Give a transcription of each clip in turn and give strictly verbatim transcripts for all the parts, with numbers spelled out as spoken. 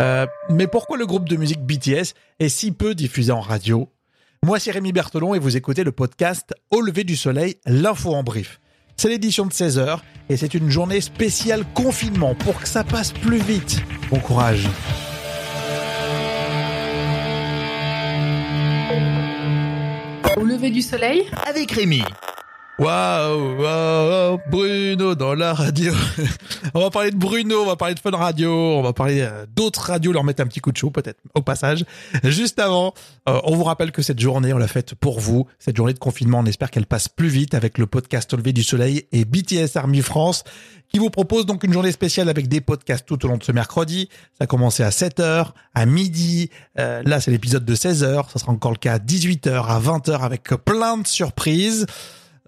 Euh, mais pourquoi le groupe de musique B T S est si peu diffusé en radio ? Moi, c'est Rémi Berthelon et vous écoutez le podcast « Au lever du soleil, l'info en brief ». C'est l'édition de seize heures et c'est une journée spéciale confinement pour que ça passe plus vite. Bon courage. Au lever du soleil avec Rémi. Waouh, waouh, Bruno dans la radio. On va parler de Bruno, on va parler de Fun Radio, on va parler d'autres radios, leur mettre un petit coup de chaud peut-être au passage. Juste avant, euh, on vous rappelle que cette journée, on l'a faite pour vous. Cette journée de confinement, on espère qu'elle passe plus vite avec le podcast Au lever du soleil et B T S Army France qui vous propose donc une journée spéciale avec des podcasts tout au long de ce mercredi. Ça a commencé à sept heures, à midi. Euh, là, c'est l'épisode de seize heures. Ça sera encore le cas à dix-huit heures, à vingt heures avec plein de surprises.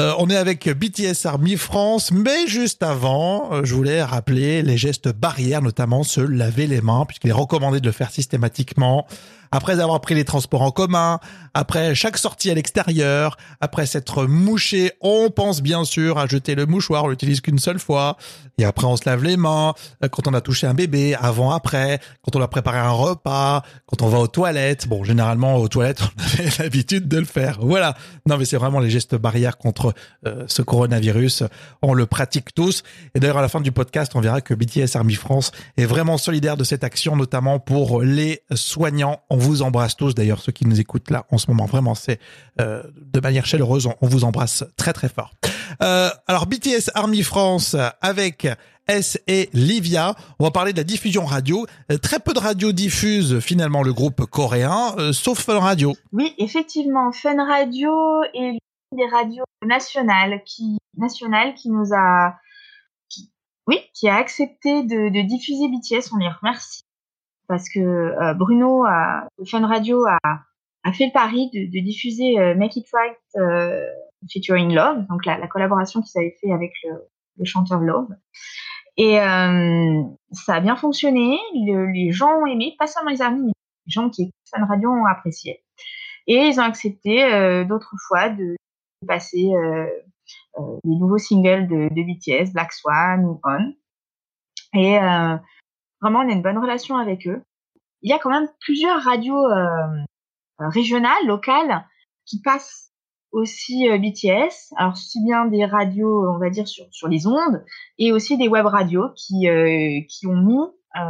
Euh, on est avec B T S Army France, mais juste avant, euh, je voulais rappeler les gestes barrières, notamment se laver les mains, puisqu'il est recommandé de le faire systématiquement. Après avoir pris les transports en commun, après chaque sortie à l'extérieur, après s'être mouché, on pense bien sûr à jeter le mouchoir, on l'utilise qu'une seule fois, et après on se lave les mains, quand on a touché un bébé, avant, après, quand on a préparé un repas, quand on va aux toilettes, bon, généralement aux toilettes, on avait l'habitude de le faire, voilà. Non mais c'est vraiment les gestes barrières contre euh, ce coronavirus, on le pratique tous, et d'ailleurs à la fin du podcast, on verra que B T S Army France est vraiment solidaire de cette action, notamment pour les soignants. On vous embrasse tous, d'ailleurs ceux qui nous écoutent là en ce moment, vraiment c'est euh, de manière chaleureuse, on, on vous embrasse très très fort. Euh, alors B T S Army France avec S et Livia, on va parler de la diffusion radio. Euh, très peu de radios diffusent finalement le groupe coréen, euh, sauf Fun Radio. Oui, effectivement, Fun Radio est l'une des radios nationales qui, nationales qui nous a, qui, oui, qui a accepté de, de diffuser B T S, on les remercie. Parce que euh, Bruno, a, Fun Radio, a, a fait le pari de, de diffuser euh, Make It Right euh, featuring Love, donc la, la collaboration qu'ils avaient fait avec le, le chanteur Love. Et euh, ça a bien fonctionné, le, les gens ont aimé, pas seulement les amis, mais les gens qui écoutent Fun Radio ont apprécié. Et ils ont accepté euh, d'autres fois de passer euh, euh, les nouveaux singles de, de B T S, Black Swan ou On. Et... Euh, Vraiment, on a une bonne relation avec eux. Il y a quand même plusieurs radios euh, régionales, locales, qui passent aussi euh, B T S. Alors, si bien des radios, on va dire, sur, sur les ondes, et aussi des web radios qui, euh, qui ont mis euh,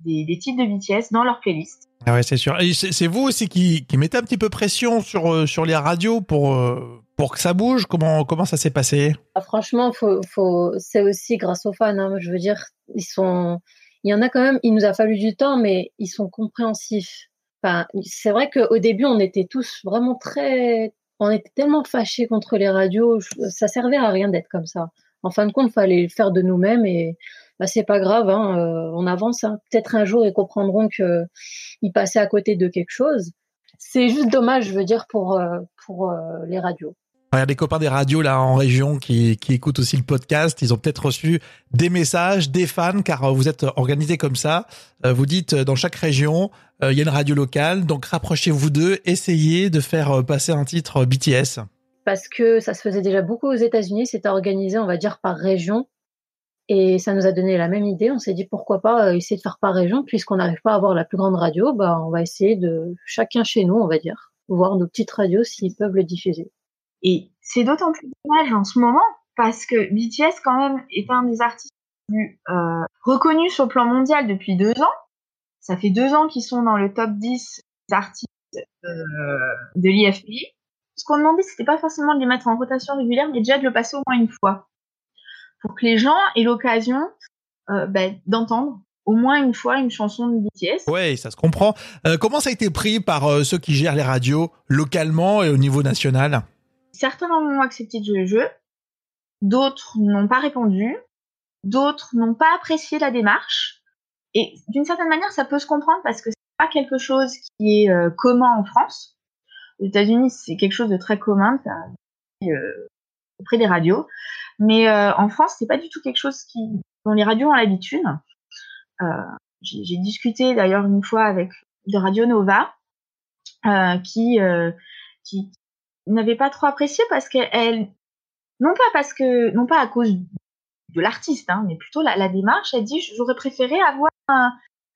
des, des titres de B T S dans leur playlist. Ah ouais, c'est sûr. Et c'est, c'est vous aussi qui, qui mettez un petit peu pression sur, euh, sur les radios pour... Euh... Pour que ça bouge, comment, comment ça s'est passé ? Ah, franchement, faut, faut, c'est aussi grâce aux fans. Hein, je veux dire, ils sont, il y en a quand même, il nous a fallu du temps, mais ils sont compréhensifs. Enfin, c'est vrai qu'au début, on était tous vraiment très. On était tellement fâchés contre les radios, ça servait à rien d'être comme ça. En fin de compte, il fallait le faire de nous-mêmes et bah, c'est pas grave, hein, euh, on avance. Hein. Peut-être un jour, ils comprendront qu'ils passaient à côté de quelque chose. C'est juste dommage, je veux dire, pour, pour euh, les radios. Il y a des copains des radios là en région qui, qui écoutent aussi le podcast. Ils ont peut-être reçu des messages, des fans, car vous êtes organisés comme ça. Vous dites dans chaque région, il y a une radio locale, donc rapprochez-vous d'eux, essayez de faire passer un titre B T S. Parce que ça se faisait déjà beaucoup aux États-Unis, c'était organisé, on va dire, par région. Et ça nous a donné la même idée. On s'est dit pourquoi pas essayer de faire par région, puisqu'on n'arrive pas à avoir la plus grande radio, bah on va essayer de chacun chez nous, on va dire, voir nos petites radios s'ils peuvent le diffuser. Et c'est d'autant plus dommage en ce moment parce que B T S quand même est un des artistes plus euh, reconnus sur le plan mondial depuis deux ans. Ça fait deux ans qu'ils sont dans le top dix des artistes euh, de l'I F P I. Ce qu'on demandait, c'était pas forcément de les mettre en rotation régulière, mais déjà de le passer au moins une fois pour que les gens aient l'occasion euh, bah, d'entendre au moins une fois une chanson de B T S. Ouais, ça se comprend. Euh, comment ça a été pris par euh, ceux qui gèrent les radios localement et au niveau national ? Certains ont accepté de jouer le jeu, d'autres n'ont pas répondu, d'autres n'ont pas apprécié la démarche. Et d'une certaine manière, ça peut se comprendre parce que c'est pas quelque chose qui est euh, commun en France. Aux États-Unis, c'est quelque chose de très commun euh, auprès des radios, mais euh, en France, c'est pas du tout quelque chose qui, dont les radios ont l'habitude. Euh, j'ai, j'ai discuté d'ailleurs une fois avec de Radio Nova euh, qui, euh, qui n'avait pas trop apprécié parce qu'elle, non pas parce que, non pas à cause de l'artiste, hein, mais plutôt la, la démarche, elle dit j'aurais préféré avoir un,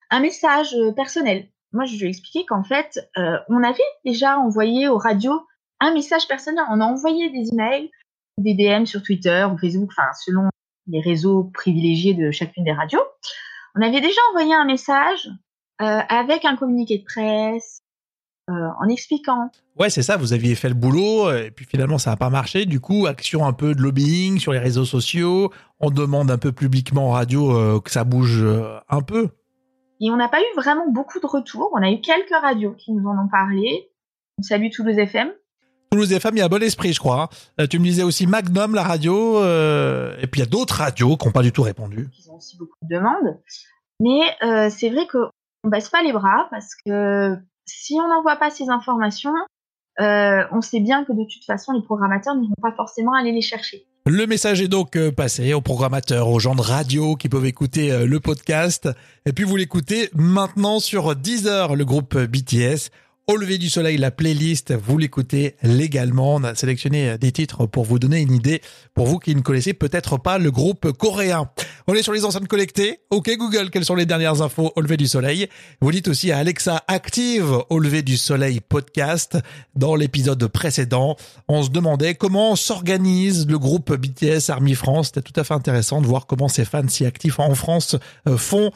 un message personnel. Moi, je lui ai expliqué qu'en fait, euh, on avait déjà envoyé aux radios un message personnel. On a envoyé des emails, des D M sur Twitter ou Facebook, enfin, selon les réseaux privilégiés de chacune des radios. On avait déjà envoyé un message euh, avec un communiqué de presse, euh, en expliquant. Ouais, c'est ça, vous aviez fait le boulot, et puis finalement, ça n'a pas marché. Du coup, action un peu de lobbying sur les réseaux sociaux. On demande un peu publiquement en radio euh, que ça bouge euh, un peu. Et on n'a pas eu vraiment beaucoup de retours. On a eu quelques radios qui nous en ont parlé. On salue Toulouse F M. Toulouse F M, il y a un bon esprit, je crois. Hein. Tu me disais aussi Magnum, la radio. Euh, et puis, il y a d'autres radios qui n'ont pas du tout répondu. Ils ont aussi beaucoup de demandes. Mais euh, c'est vrai qu'on ne baisse pas les bras parce que si on n'envoie pas ces informations, euh, on sait bien que de toute façon, les programmateurs ne vont pas forcément aller les chercher. Le message est donc passé aux programmateurs, aux gens de radio qui peuvent écouter le podcast. Et puis, vous l'écoutez maintenant sur Deezer, le groupe B T S. Au lever du soleil, la playlist, vous l'écoutez légalement. On a sélectionné des titres pour vous donner une idée, pour vous qui ne connaissez peut-être pas le groupe coréen. On est sur les enceintes collectées. OK Google, quelles sont les dernières infos au lever du soleil? Vous dites aussi à Alexa active au lever du soleil podcast. Dans l'épisode précédent, on se demandait comment s'organise le groupe B T S Army France. C'était tout à fait intéressant de voir comment ces fans si actifs en France font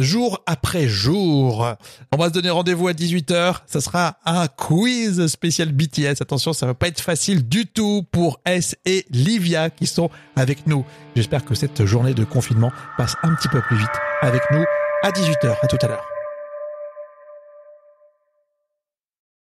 jour après jour. On va se donner rendez-vous à dix-huit heures. Ça sera un quiz spécial B T S. Attention, ça va pas être facile du tout pour S et Livia qui sont avec nous. J'espère que cette journée de confinement passe un petit peu plus vite avec nous à dix-huit heures. À tout à l'heure.